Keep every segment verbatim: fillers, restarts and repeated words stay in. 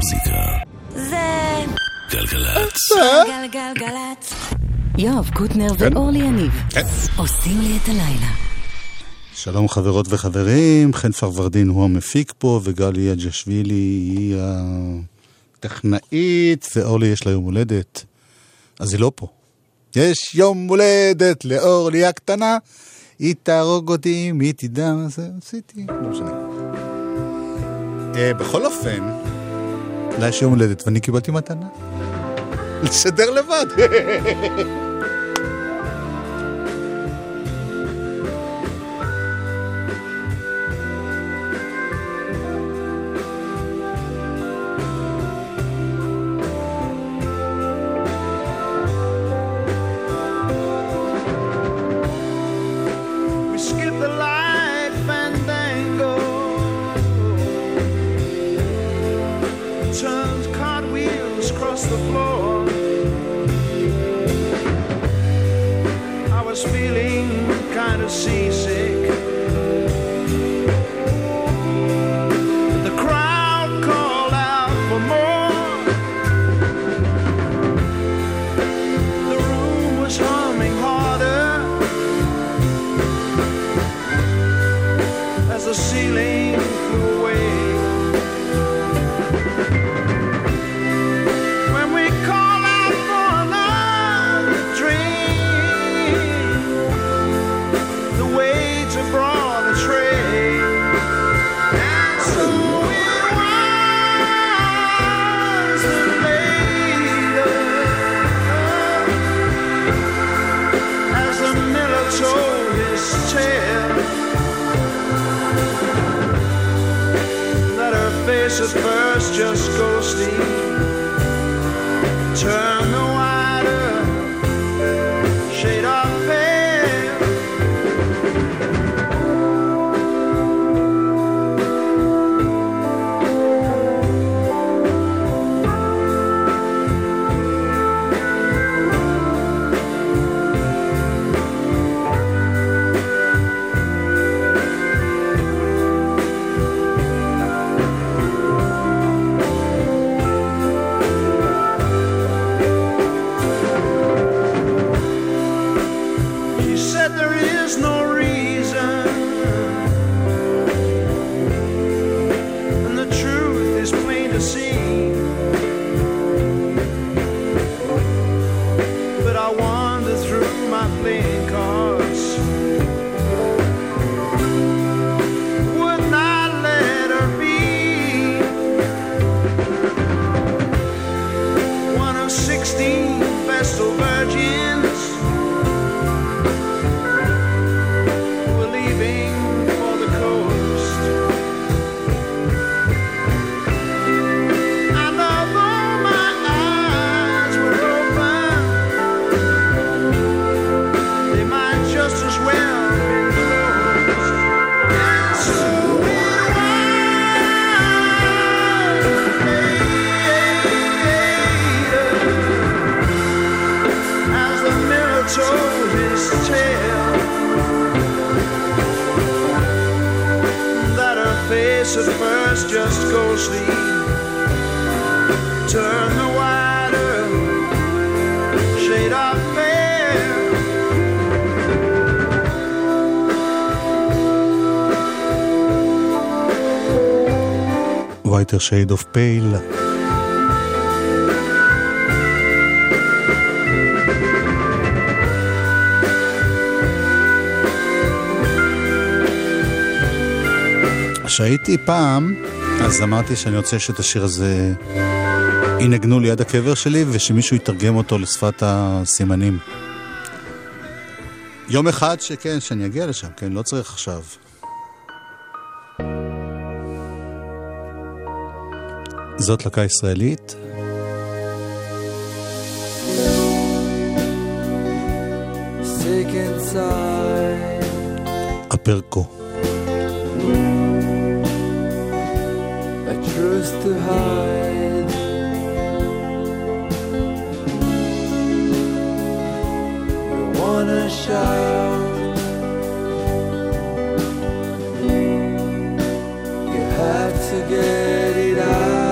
המוזיקה זה גלגלת גלגלגלגלת יואב קוטנר ואור ליניב עושים לי את הלילה. שלום חברות וחברים, חן פרוורדין הוא המפיק פה וגל אג'שווילי היא הטכנאית ואורלי יש לה יום הולדת אז היא לא פה. יש יום הולדת לאורלי הקטנה, היא תהרוג אותי, מי תדע מה זה עשיתי, לא משנה. בכל אופן, לה יש יום הולדת ואני קיבלתי מתנה לשדר לבד. Shade of Pale. כשהייתי פעם אז אמרתי שאני רוצה שאת השיר הזה ינגנו ליד הקבר שלי ושמישהו יתרגם אותו לשפת הסימנים יום אחד, שכן, שאני אגיע לשם, כן, לא צריך עכשיו. זאת לקה ישראלית. הפרקו. I trust to hide I wanna shout you have to get it out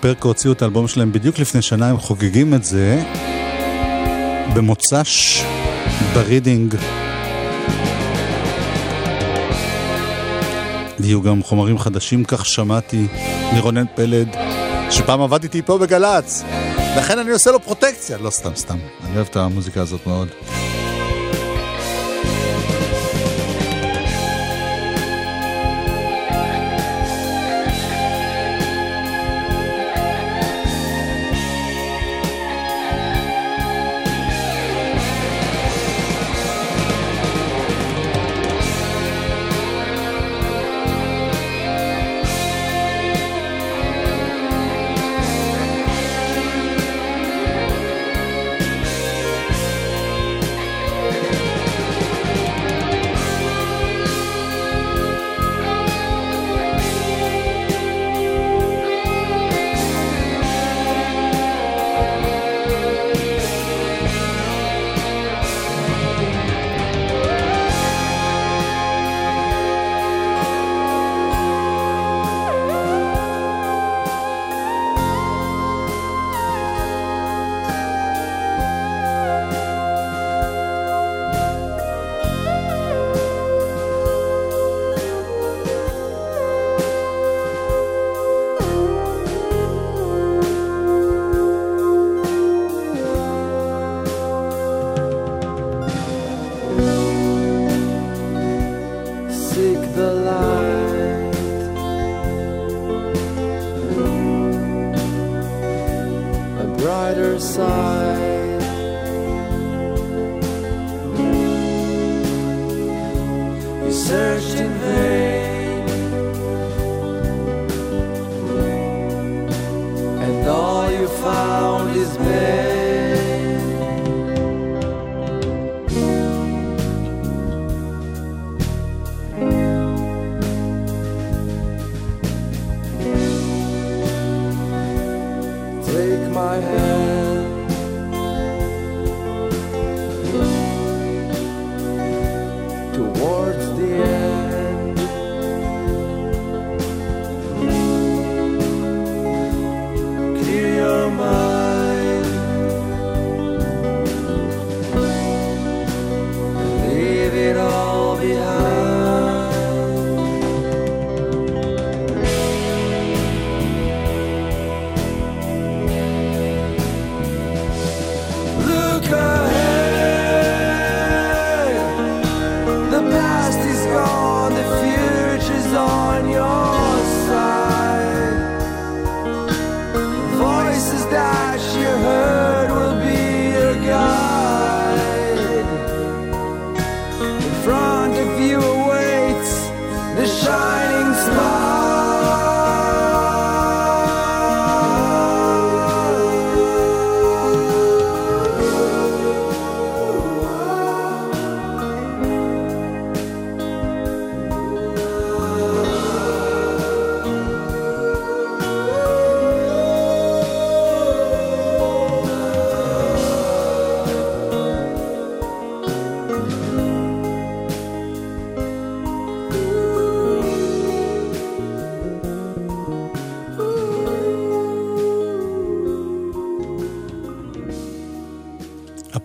פרקו הוציאו את האלבום שלהם בדיוק לפני שנה, הם חוגגים את זה במוצ"ש ברידינג. יהיו גם חומרים חדשים, כך שמעתי מרונן פלד, שפעם עבד איתי פה בגלץ, לכן אני עושה לו פרוטקציה. לא סתם סתם, אני אוהב את המוזיקה הזאת מאוד. my hand. Towards the end, clear your mind, leave it all behind. Look up.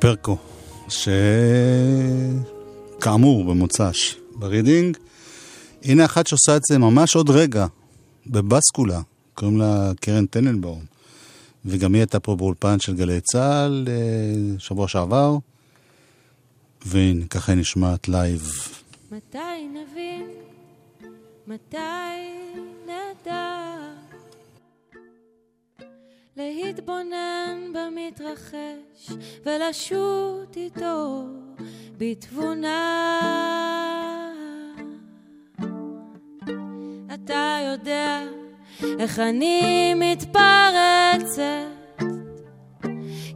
פרקו, שכאמור במוצ"ש ברידינג, הנה אחת שעושה את זה ממש עוד רגע, בבסקולה, קוראים לה קרן טננבאום, וגם היא הייתה פה באולפן של גלי צהל שבוע שעבר, והנה ככה נשמעת לייב. מתי נבין? מתי נדע? להתבונן במתרחש ולשוט איתו בתבונה. אתה יודע איך אני מתפרצת,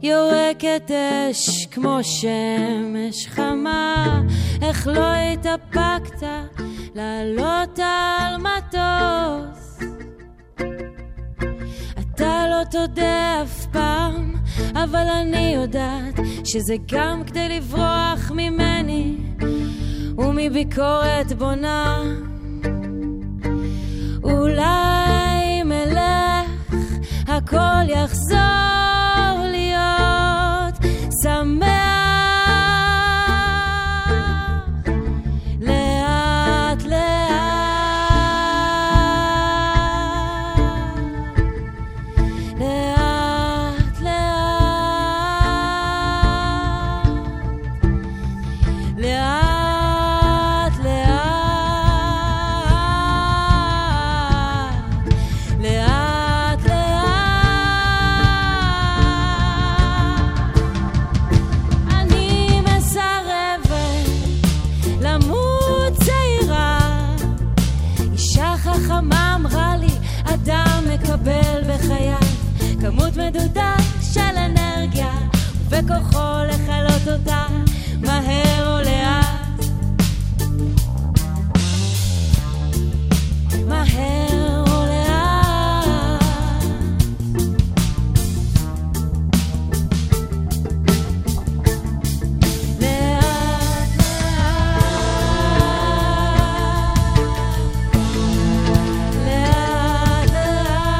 יורקת אש כמו שמש חמה. איך לא התאפקת לעלות על מטוס, אתה לא תודה אף פעם, אבל אני יודעת שזה גם כדי לברוח ממני ומביקורת בונה. אולי מלך הכל יחזור להיות שמח לאט לאט. כמות מדודה של אנרגיה וכוחו לחלות אותה מהר או לאט, מהר או לאט. לאט לאט לאט לאט לאט לאט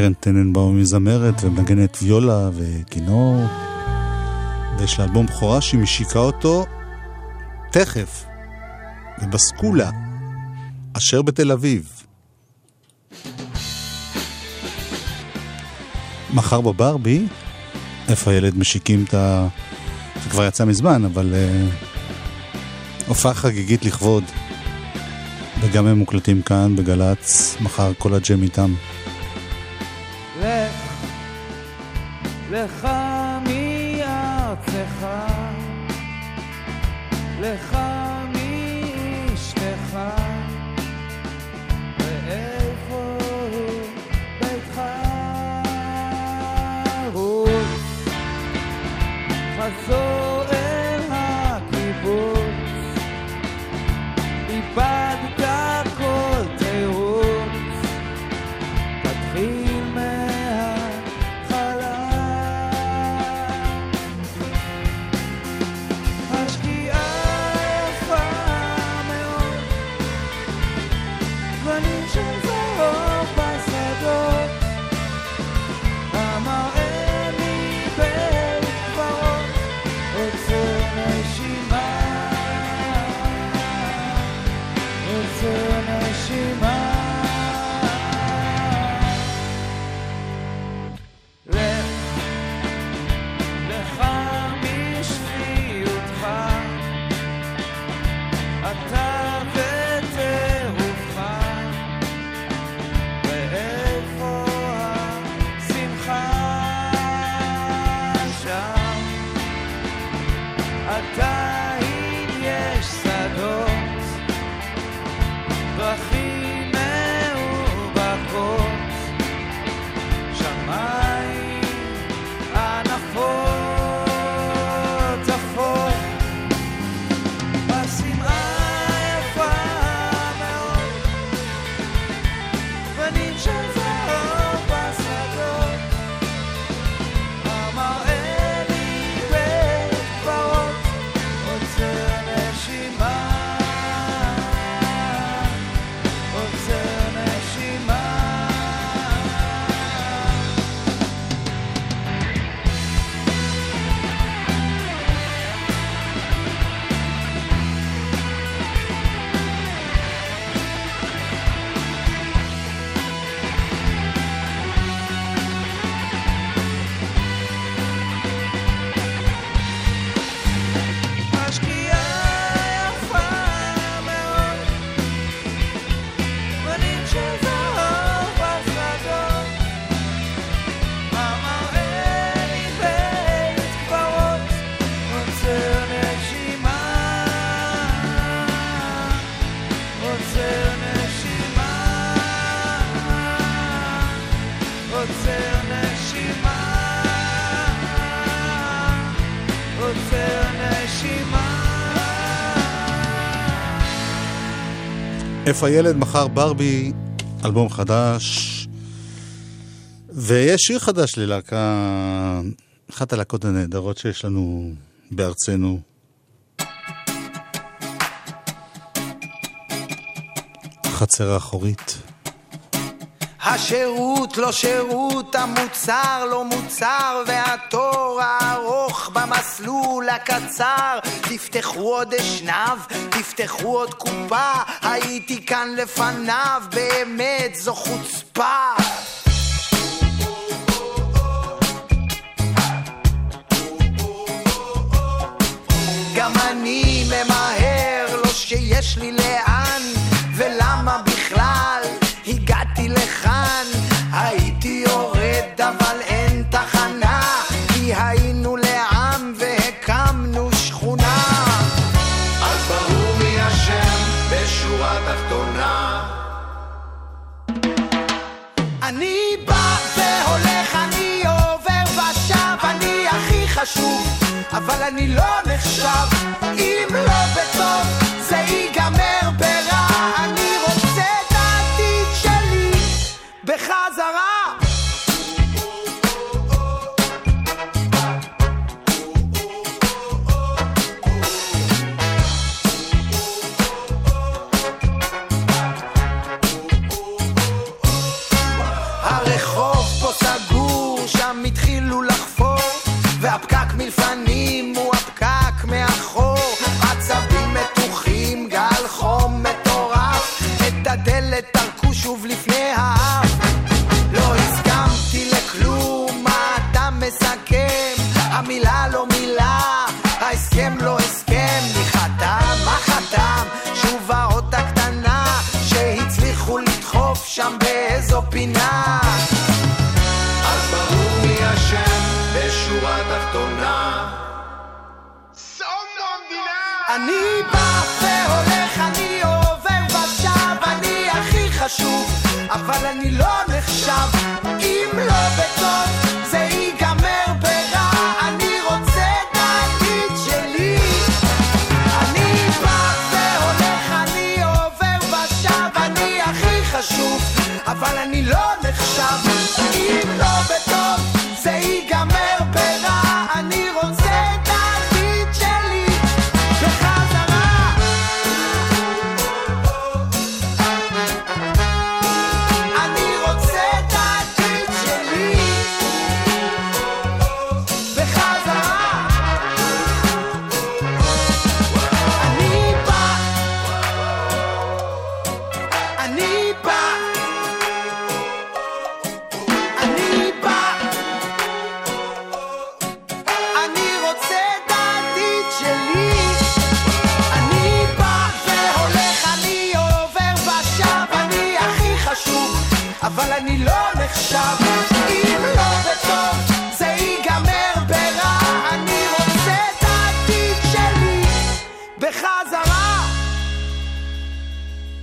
קרן טננבאום מזמרת ומנגנת ויולה וכינור, ויש לה אלבום בכורה שהיא משיקה אותו תכף ובסקולה אשר בתל אביב, מחר בברבי. איפה הילד משיקים את ה... זה כבר יצא מזמן, אבל הופעה חגיגית לכבוד, וגם הם מוקלטים כאן בגלץ. מחר כל הג'ם איתם. לך לך מארצך, לך מאשתך, ואיפה הוא ביתך, הוא חזור אל הקיבוץ, איבדת כל תירוץ, תתחיל מההתחלה. השקיעה יפה מאוד, גוונים של זהוב בשדות, המראה מבית קברות, עוצר נשימה, עוצר נשימה. לך, לך משפיותך, אתה וטירופך, ואיפה השמחה, שם עדיין יש שדות, דרכים מעוברות, שמיים ענפות אפור. השמעה יפה מאוד, פנים של זהוב בשדות, המראה מבית קברות, עוצר נשימה, עוצר נשימה. השקיעה יפה מאוד, גוונים של זהוב בשדות, המראה מבית קברות, עוצר נשימה, עוצר נשימה, עוצר נשימה, עוצר נשימה. איפה הילד, מחר ברבי, אלבום חדש, ויש שיר חדש ללהקה, אחת הלהקות הנהדרות שיש לנו בארצנו, החצר האחורית. השירות לא שירות, המוצר לא מוצר, והתור הארוך במסלול הקצר. תפתחו עוד אשנב, תפתחו עוד קופה, הייתי כאן לפניו, באמת זו חוצפה. גם אני ממהר, לא שיש לי לאן, ולמה בכלל הגעתי לכאן? הייתי יורד אבל אין תחנה, כי היינו לעם והקמנו שכונה. אז ברור מי השם בשורה תחתונה, אני בא והולך, אני עובר ושב, אני הכי חשוב אבל אני לא נחשב, אם לא בטוב זה ייגמר ברע. אני רוצה את העתיד שלי בחזרה, הרחוב לפנים הוא הפקק מאחור, עצבים מתוחים, גל חום מטורף, את הדלת תרקו שוב לפני האף. לא הסכמתי לכלום, מה אתה מסכם? המילה לא מילה, ההסכם לא הסכם, מחתם, מחתם, שוב האות הקטנה, שהצליחו לדחוף שם באיזו פינה. אז ברור מי השם בשורה תחתונה, סוף למדינה. אני בא והולך, אני עובר ושב, אני הכי חשוב, אבל אני לא נחשב, אם לא בטוב זה ייגמר ברע, אני רוצה את העתיד שלי. אני בא והולך, אני עובר ושב, אני הכי חשוב, אבל אני לא נחשב, אם לא בטוב זה ייגמר ברע, אני רוצה את העתיד שלי בחזרה. אני רוצה את העתיד שלי בחזרה. אני בא, אני בא, אני בא, אבל אני לא נחשב, אם לא בטוב זה ייגמר ברע, אני רוצה את העתיד שלי בחזרה.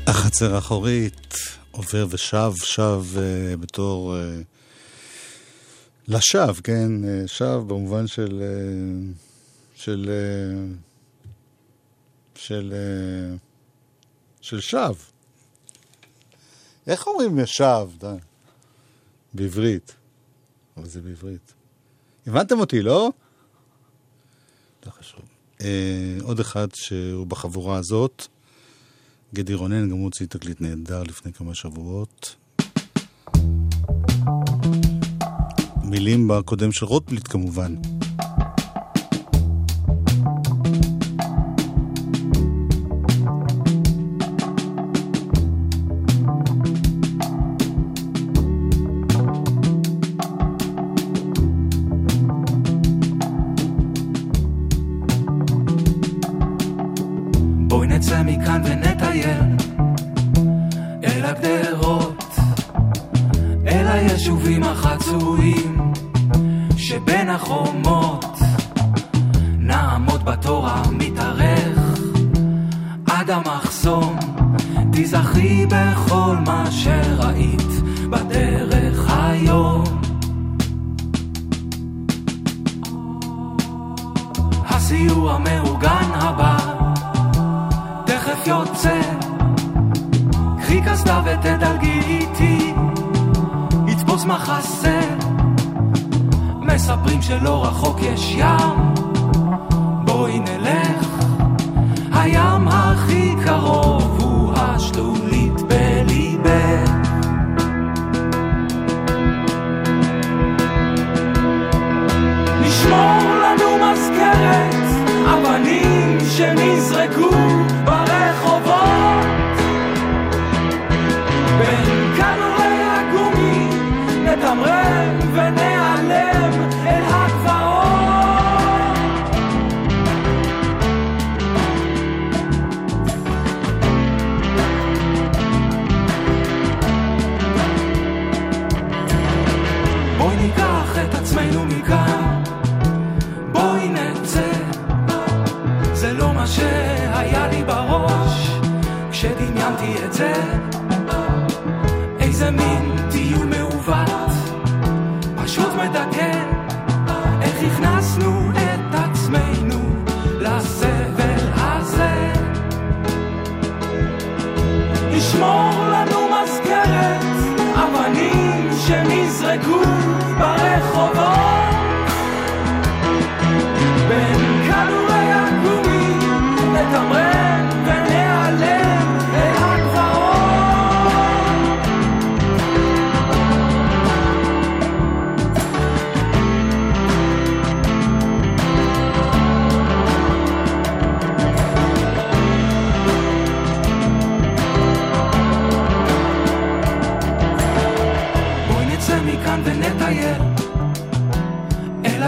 החצר האחורית, עובר ושב, שב uh, בתור uh, לשב, כן, uh, שב במובן של uh, של uh, של uh, של שב. איך אומרים ישב, די? בעברית. אבל זה בעברית. הבנתם אותי, לא? לא חשוב. אה, עוד אחד שהוא בחבורה הזאת, גדי רונן, גם הוציא תקליט נהדר לפני כמה שבועות. מילים בקודם של רוטבליט כמובן.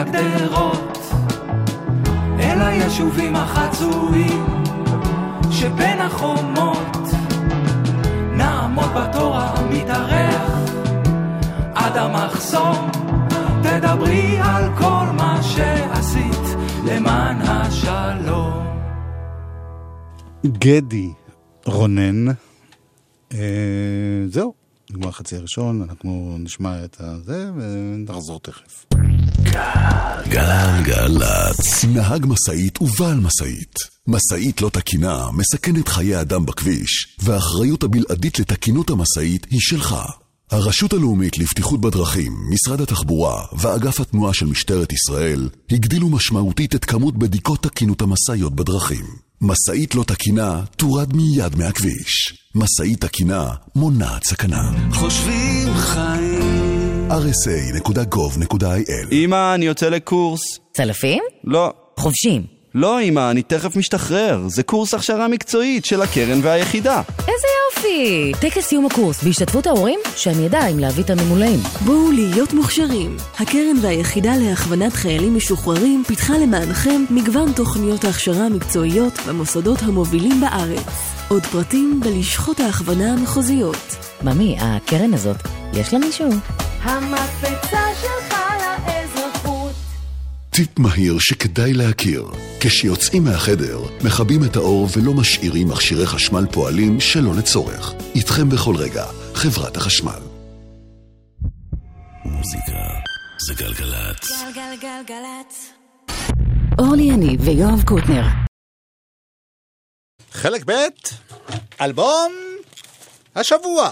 הגדרות, אל היישובים החצויים שבין החומות, נעמוד בתור המתארח עד המחסום. תדברי על כל מה שעשית למען השלום. גדי רונן. זהו, נגמר חצי הראשון, אנחנו נשמע את זה ונחזור תכף. גלן גלץ, נהג מסעית ובעל מסעית. מסעית לא תקינה מסכנת חיי אדם בכביש, והאחריות הבלעדית לתקינות המסעית היא שלך. הרשות הלאומית לבטיחות בדרכים, משרד התחבורה ואגף התנועה של משטרת ישראל הגדילו משמעותית את כמות בדיקות תקינות המסעיות בדרכים. מסעית לא תקינה תורד מיד מהכביש. מסעית תקינה מונעת סכנה. חושבים חיים. אר אס איי נקודה גוב נקודה איי אל. אמא, אני יוצא לקורס. צלפים? לא. חובשים? לא, אמא, אני תכף משתחרר. זה קורס הכשרה מקצועית של הקרן והיחידה. איזה יופי! טקס סיום הקורס בהשתתפות ההורים, שאני ידע אם להביא את הממולאים. בואו להיות מוכשרים. הקרן והיחידה להכוונת חיילים משוחררים פיתחה למענכם מגוון תוכניות ההכשרה המקצועיות במוסדות המובילים בארץ. עוד פרטים בלשכות ההכוונה המחוזיות. ממי, הקרן הזאת, יש לה מישהו? המקפצה שלך לאזרחות. טיפ מהיר שכדאי להכיר. כשיוצאים מהחדר, מכבים את האור ולא משאירים מכשירי חשמל פועלים שלא לצורך. איתכם בכל רגע, חברת החשמל. מוזיקה זה גלגלץ. גלגלגלגלץ. אורלי יניב ויואב קוטנר. חלק ב' אלבום השבוע.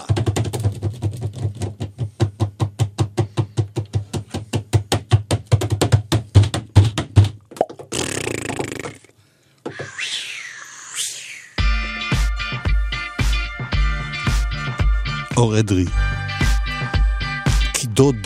אור אדרי, קידוד.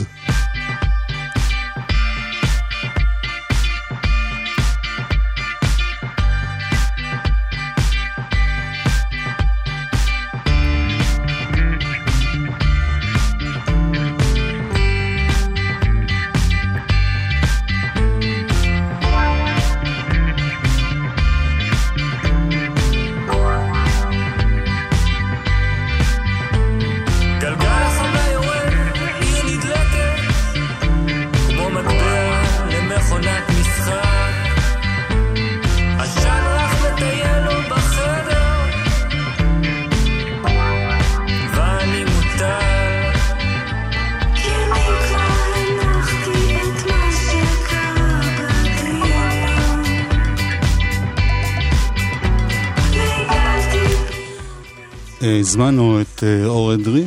הזמנו את אור אדרי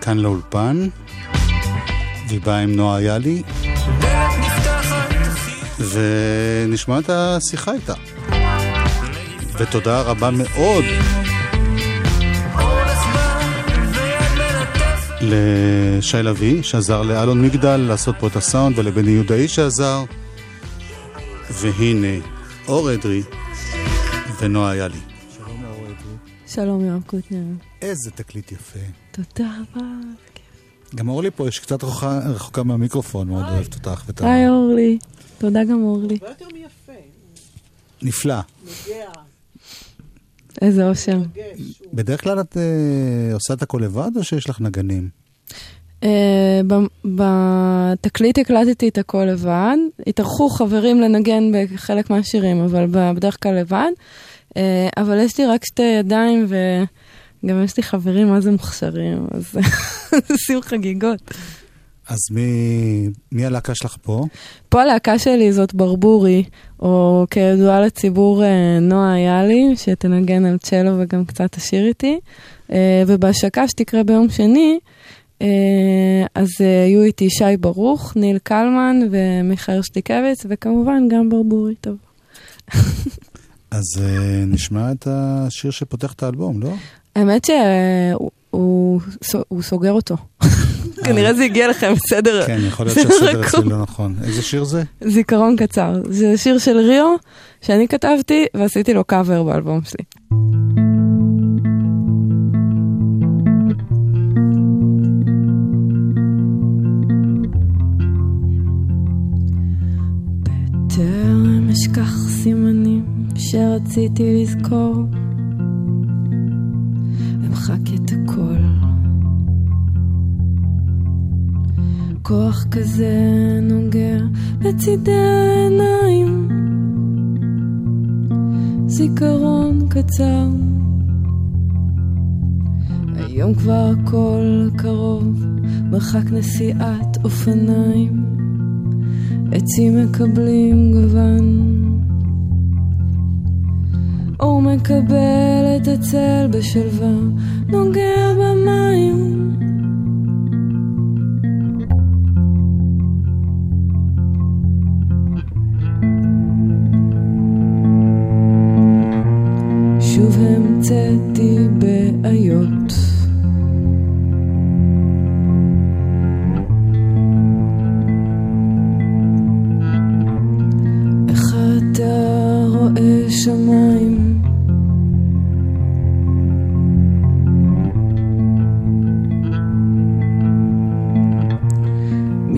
כאן לאולפן, ובא עם נועה ילי, ונשמע את השיחה איתה. ותודה רבה מאוד לשי לוי שעזר לאלון מגדל לעשות פה את הסאונד, ולבני יהודאי שעזר. והנה אור אדרי ונועה ילי. שלום יואב קוטנר. איזה תקליט יפה. תודה רבה. גם אורלי פה, יש קצת רחוקה מהמיקרופון, מאוד אוהבת אותך. היי אורלי, תודה גם אורלי. הרבה יותר מיפה. נפלא. נגע. איזה אושר. בדרך כלל את עושה את הכל לבד או שיש לך נגנים? בתקליט הקלטתי את הכל לבד. התארחו חברים לנגן בחלק מהשירים, אבל בדרך כלל לבד. אבל יש לי רק שתי ידיים, וגם יש לי חברים מה זה מוכשרים, אז עושים חגיגות. אז מי, מי הלהקה שלך פה? פה הלהקה שלי זאת ברבורי, או כידועה לציבור נועה ילי, שתנגן על צ'לו וגם קצת תשיר איתי, ובהשקה שתקרה ביום שני, אז יהיו איתי שי ברוך, ניל קלמן ומיכאל שטיקביץ, וכמובן גם ברבורי, טוב. אז נשמע את השיר שפותח את האלבום, לא? האמת שהוא סוגר אותו. כנראה זה הגיע לכם בסדר. כן, יכול להיות שהסדר אצלי לא נכון. איזה שיר זה? זיכרון קצר. זה שיר של ריו שאני כתבתי ועשיתי לו קאבר באלבום שלי. רציתי לזכור, אמחק את הכל. כוח כזה נוגע בצידי העיניים, זיכרון קצר. היום כבר הכל קרוב, מרחק נסיעת אופניים, עצים מקבלים גוון, אור מקבל את הצל בשלווה, נוגע במים. שוב המצאתי בעיות, איך אתה רואה שמיים?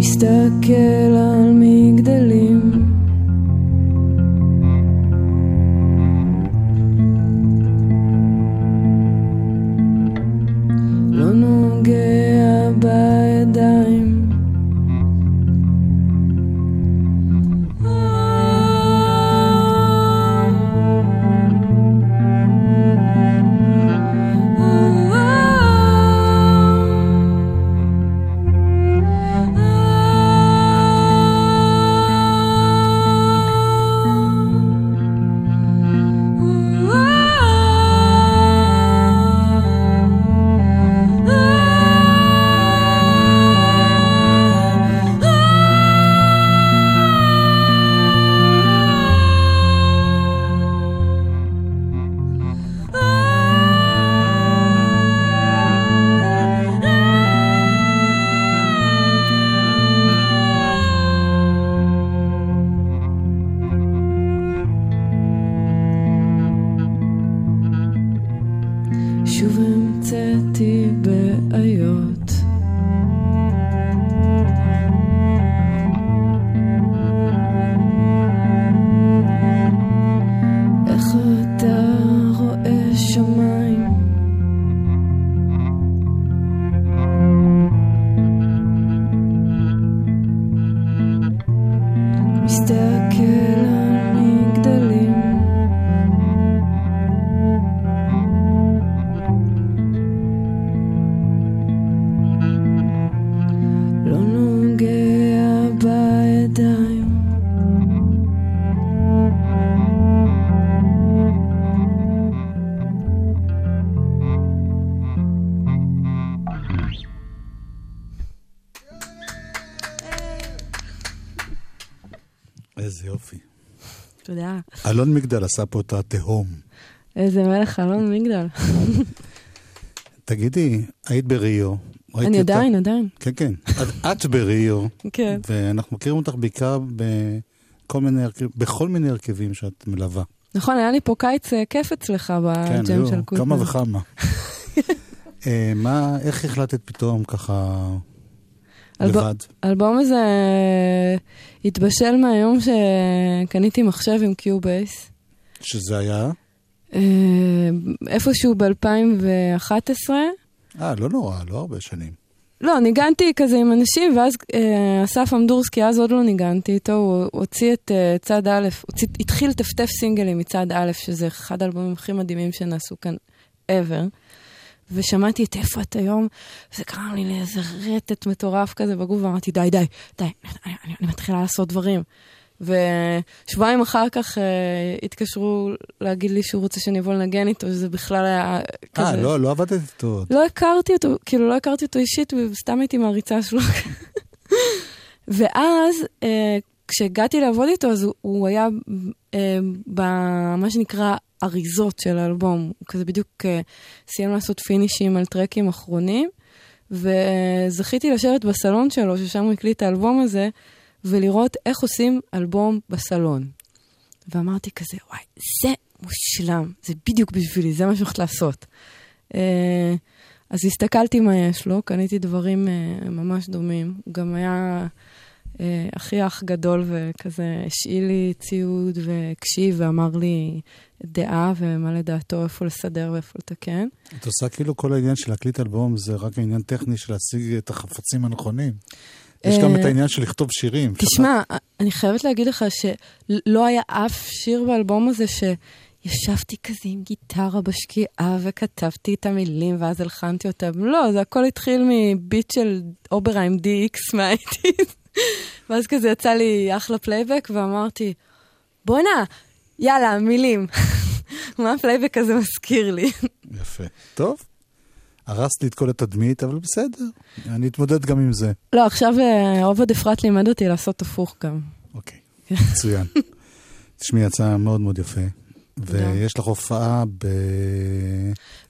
מסתכל על מגדלים, לא נוגע בידיים. אלון מגדל עשה פה את התהום. איזה מלך, אלון מגדל. תגידי, היית בריו. אני עדיין, עדיין. כן, כן. את בריו. כן. ואנחנו מכירים אותך בעיקר בכל מיני הרכבים שאת מלווה. נכון, היה לי פה קיץ כיף אצלך בג'ם של קוטנר. כן, כמה וכמה. מה, איך החלטת פתאום ככה... האלבום הזה התבשל מהיום שקניתי מחשב עם קיובייס. שזה היה? איפשהו ב-אלפיים ואחת עשרה. אה, לא נורא, לא הרבה שנים. לא, ניגנתי כזה עם אנשים, ואז אסף אמדורסקי, אז עוד לא ניגנתי איתו, הוא הוציא את צד א', התחיל טפטף סינגלים מצד א', שזה אחד האלבומים הכי מדהימים שנעשו כאן ever. ושמעתי את איפה את היום, וזה קרם לי לאיזה רטט מטורף כזה בגוף, ואמרתי, די, די, די, אני, אני, אני מתחילה לעשות דברים. ושבועיים אחר כך אה, התקשרו להגיד לי שהוא רוצה שאני אבוא לנגן איתו, שזה בכלל היה כזה... אה, לא, לא עבדת איתו. לא הכרתי אותו, כאילו לא הכרתי אותו אישית, וסתם הייתי מעריצה שלו. ואז, אה, כשהגעתי לעבוד איתו, אז הוא, הוא היה אה, במה שנקרא... אריזות של האלבום, הוא כזה בדיוק סיים לעשות פינישים על טרקים אחרונים, וזכיתי לשבת בסלון שלו, ששם הוא הקליט את האלבום הזה, ולראות איך עושים אלבום בסלון. ואמרתי כזה, וואי, זה מושלם, זה בדיוק בשבילי, זה מה שולכת לעשות. אז הסתכלתי מה יש לו, קניתי דברים ממש דומים, הוא גם היה אחי אח גדול וכזה השאיל לי ציוד וקשיב ואמר לי דעה ומלא דעתו איפה לסדר ואיפה לתקן. את עושה כאילו כל העניין של להקליט אלבום זה רק העניין טכני של להשיג את החפצים הנכונים. יש גם את העניין של לכתוב שירים. תשמע, אני חייבת להגיד לך שלא היה אף שיר באלבום הזה שישבתי כזה עם גיטרה בשקיעה וכתבתי את המילים ואז הלחנתי אותם. לא, זה הכל התחיל מביט של אוברה עם די אקס מהאייטיז. ואז כזה יצא לי אחלה פלייבק ואמרתי, בוא נע, יאללה, מילים. מה הפלייבק הזה מזכיר לי? יפה. טוב. הרסת לי את כל התדמית, אבל בסדר. אני אתמודד גם עם זה. לא, עכשיו עובד אפרת לימד אותי לעשות הפוך גם. אוקיי, מצוין. תשמעי, יצא מאוד מאוד יפה. ויש לך הופעה ב...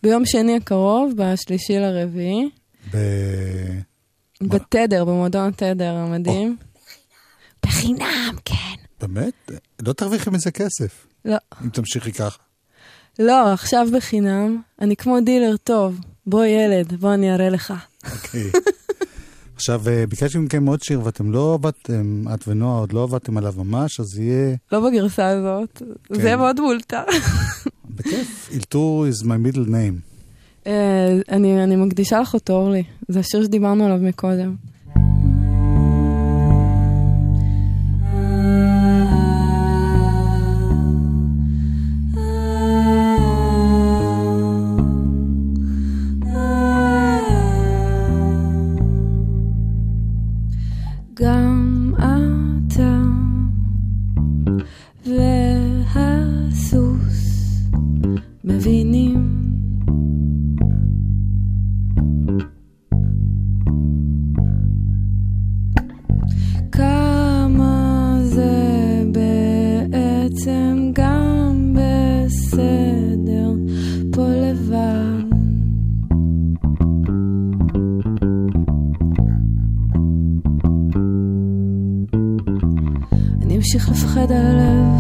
ביום שני הקרוב, בשלישי לרביעי. ב... בתדר, במועדון התדר המדהים. בחינם, כן. באמת? לא תרוויחי מזה כסף. לא. אם תמשיכי ככה. לא, עכשיו בחינם. אני כמו דילר טוב. בוא ילד, בוא אני אראה לך. אוקיי. עכשיו, ביקשתי מכם עוד שיר, ואתם לא עבדתם, את ונועה עוד לא עבדתם עליו ממש, אז יהיה... לא בגרסה הזאת. זה מאוד מולטה. בכיף. אילתור is my middle name. אני, אני מקדישה לך אותו, אורלי. זה השיר שדיברנו עליו מקודם. גם אתה והסוס מבינים כמה זה בעצם גם בסדר פה לבד אני אמשיך לפחד על הלב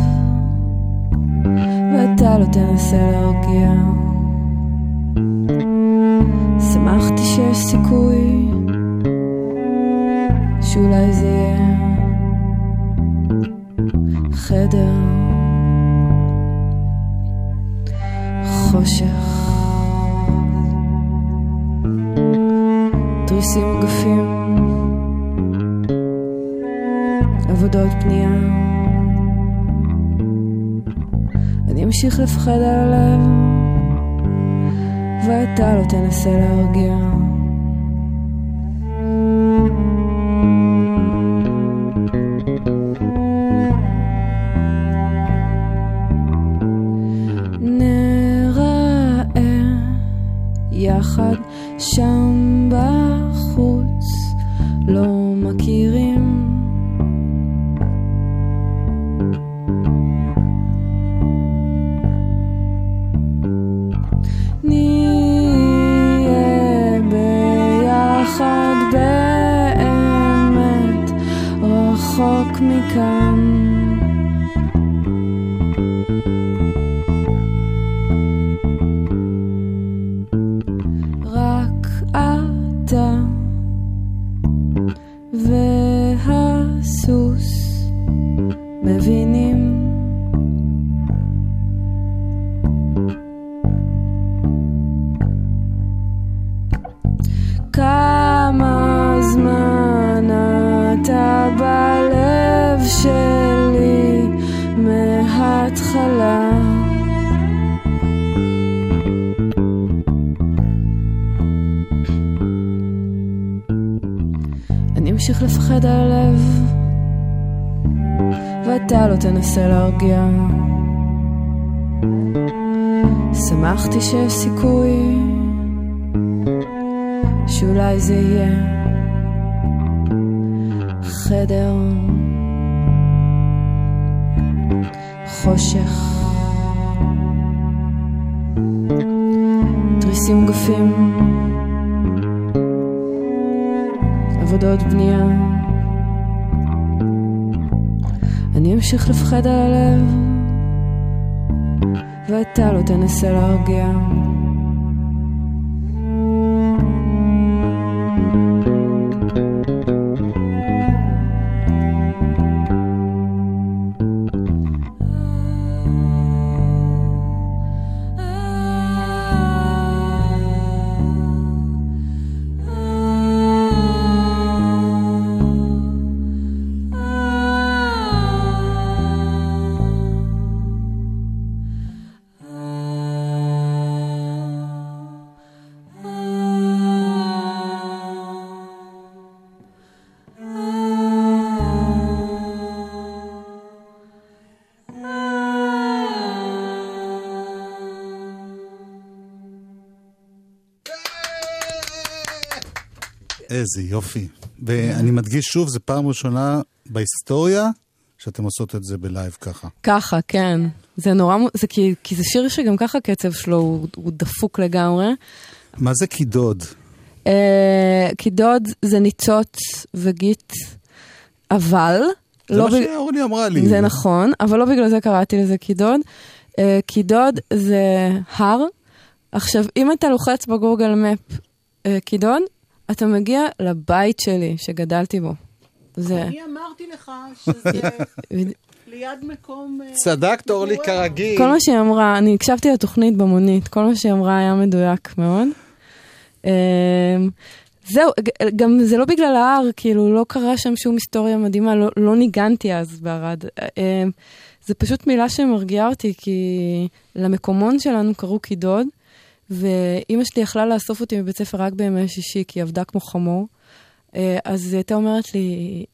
ואתה לא תנסה להרגיע שמחתי שיש סיכוי שאולי זה יהיה חדר חושך תריסים גפים עבודות פנייה אני אמשיך לפחד על הלב ואתה לא תנסה להרגיע יחד שם בחוץ לא מכירים נהיה ביחד באמת רחוק מכאן תנסה להרגיע שמחתי שיש סיכוי שאולי זה יהיה חדר חושך תריסים גפים עבודות בנייה אני אמשיך לפחד על הלב ואתה לא תנסה להרגיע איזה יופי. ואני מדגיש שוב, זה פעם ראשונה בהיסטוריה שאתם עושות את זה בלייב ככה. ככה, כן. זה נורא, זה כי, כי זה שיר שגם ככה הקצב שלו הוא, הוא דפוק לגמרי. מה זה קידוד? אה, קידוד זה ניצות וגיט, אבל... זה לא מה בג... שאורלי אמרה לי. זה נכון, אבל לא בגלל זה קראתי לזה קידוד. אה, קידוד זה הר. עכשיו, אם אתה לוחץ בגוגל מפ אה, קידוד, אתה מגיע לבית שלי שגדלתי בו. זה... אני אמרתי לך שזה ליד מקום... צדקת אורלי כרגיל. כל מה שהיא אמרה, אני הקשבתי לתוכנית במונית, כל מה שהיא אמרה היה מדויק מאוד. זהו, גם זה לא בגלל ההר, כאילו לא קרה שם שום היסטוריה מדהימה, לא, לא ניגנתי אז בערד. זה פשוט מילה שמרגיעה אותי, כי למקומון שלנו קראו קידוד, ואמא שלי יכלה לאסוף אותי מבית ספר רק בימי שישי, כי היא עבדה כמו חמור. אז הייתה אומרת לי,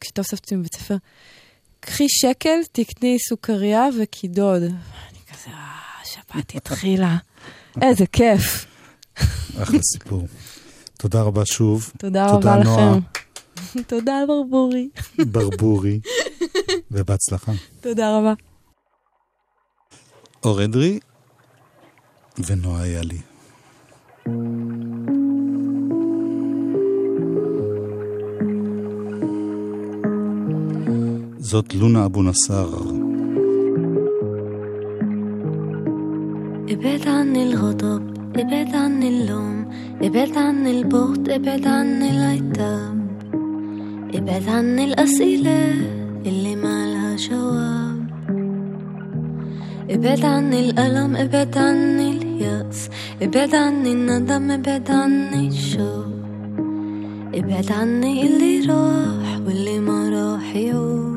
כשאתה אוספתי מבית ספר, קחי שקל, תקני סוכריה וקידוד. אני כזה, אה, שבת התחילה. איזה כיף. אחלה סיפור. תודה רבה שוב. תודה רבה לכם. תודה ברבורי. ברבורי. ובהצלחה. תודה רבה. אור אדרי ונועה ילי. זאת לונה אבו נסע. ابعد عن الغضب ابعد عن اللوم ابعد عن البغض ابعد عن العتاب ابعد عن الأسئلة اللي ما لها جواب ابعد عن الألم ابعد عن اليأس ابعد عن الندم ابعد عن الشوق ابعد عني اللي راح واللي ما راح يعود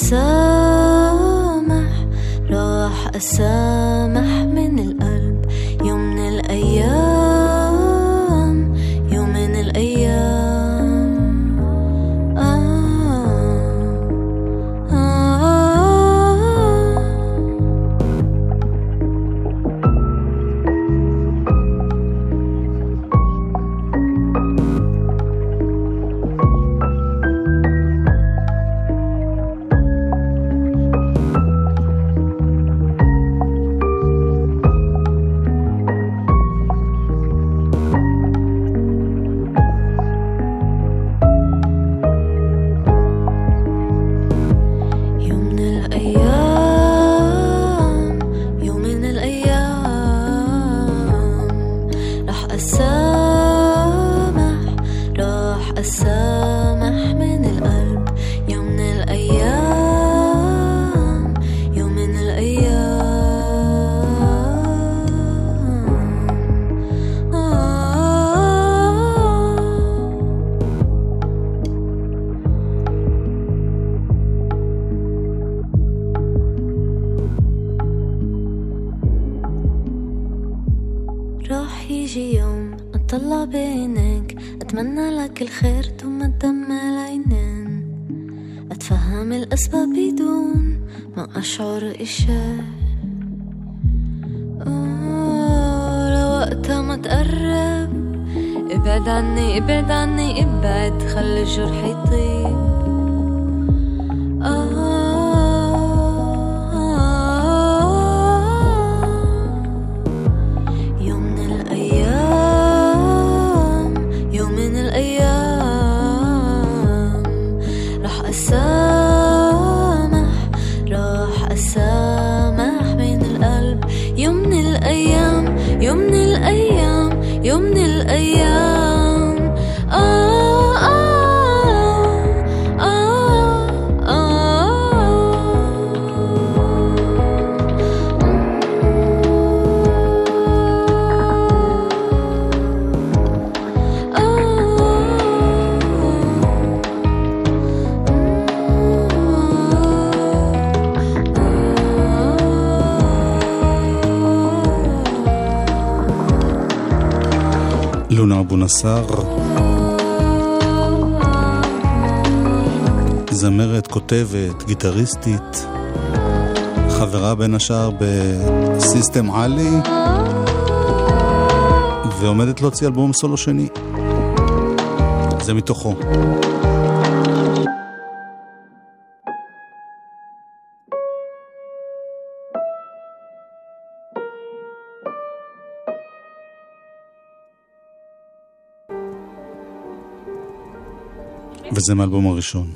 أسامح راح أسامح من القلب يوم من الأيام يوم من الأيام آه آه آه לונה אבו נסע, זמרת, כותבת, גיטריסטית, חברה בין השאר בסיסטם עלי, ועומדת להוציא אלבום סולו שני. זה מתוכו. וזה מהאלבום הראשון.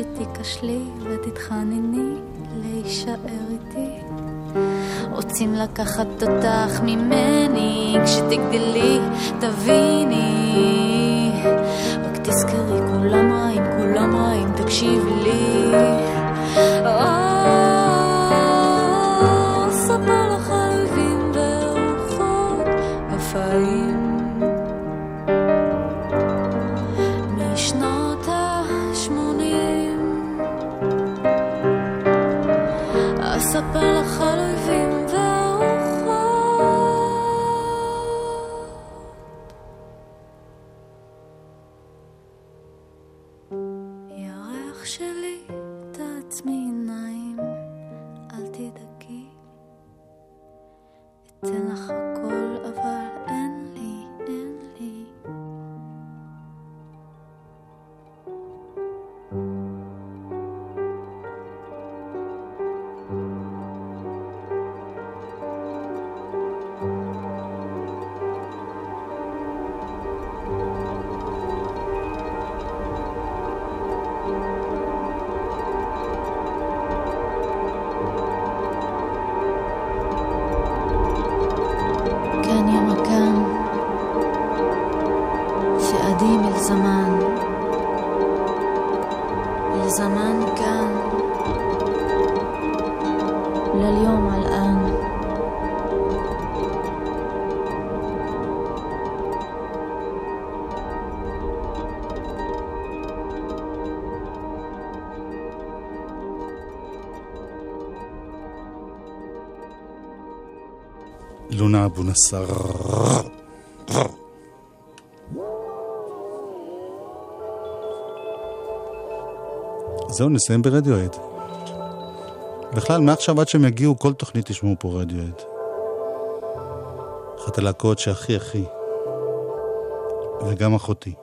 שתיקשלי ותתחנני להישאר איתי, רוצים לקחת אותך ממני, כשתגדלי תביני, רק תזכרי כולם רעים, כולם רעים, תקשיב לי. ספר לך אויבים ורוחות ופעים לונה אבו נסע. זהו, נסיים ברדיואד. בכלל, מעכשיו עד שהם יגיעו, כל תוכנית תשמעו פה רדיואד. אחת הלהקות שהכי הכי, וגם אחותי.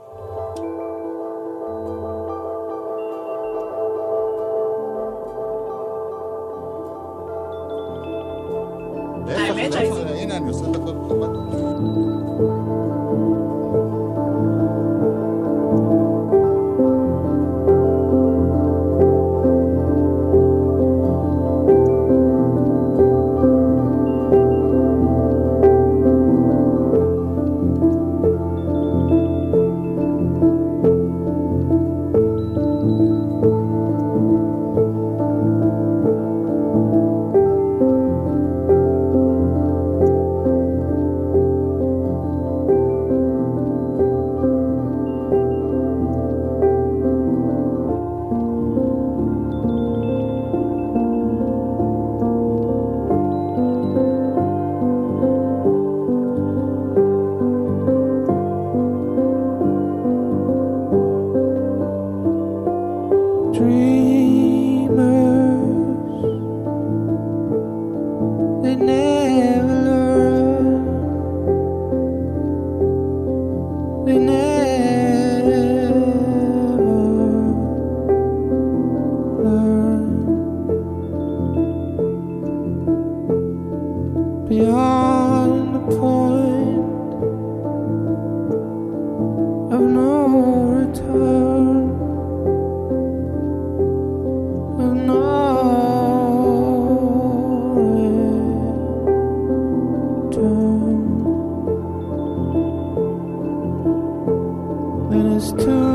and it's too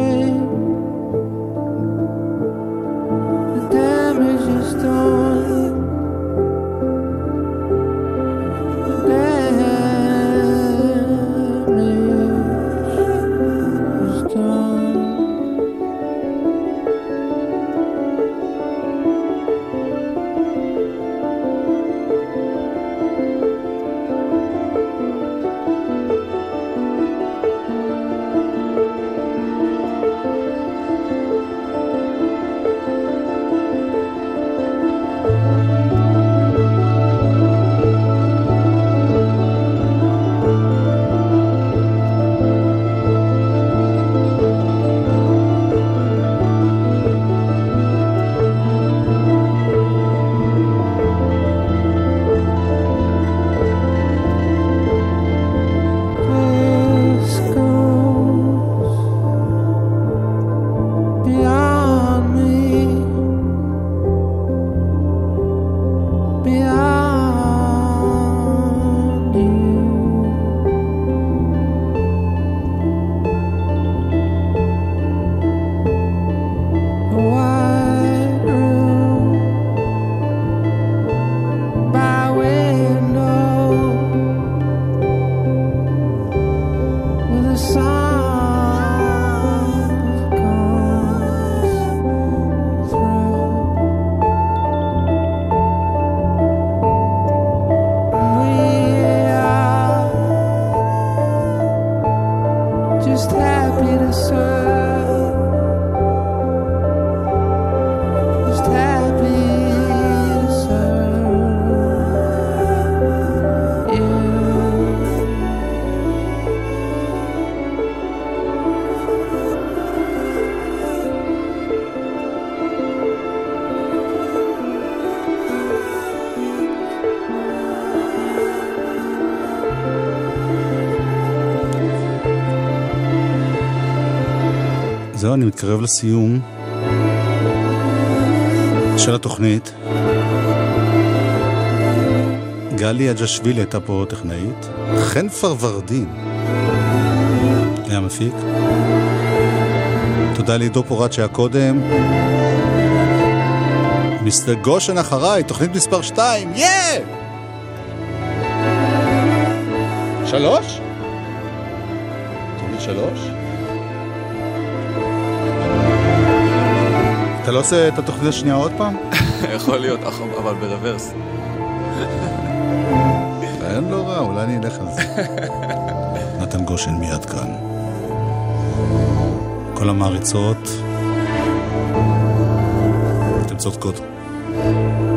late. The damage is done. The damage is אני מתקרב לסיום של התוכנית. גלי אג'שווילי הייתה פה טכנאית, חן פרוורדין היה מפיק, תודה לעידו פורצ'ה הקודם, מיסטר גושן אחריי, תוכנית מספר שתיים, יא! שלוש? תוכנית שלוש? אתה לא עושה את התוכנית השנייה עוד פעם? יכול להיות, אבל ברוורס. אין לא רע, אולי אני אלך על זה. נתן גושן מיד כאן. כל המעריצות, אתם צודקות.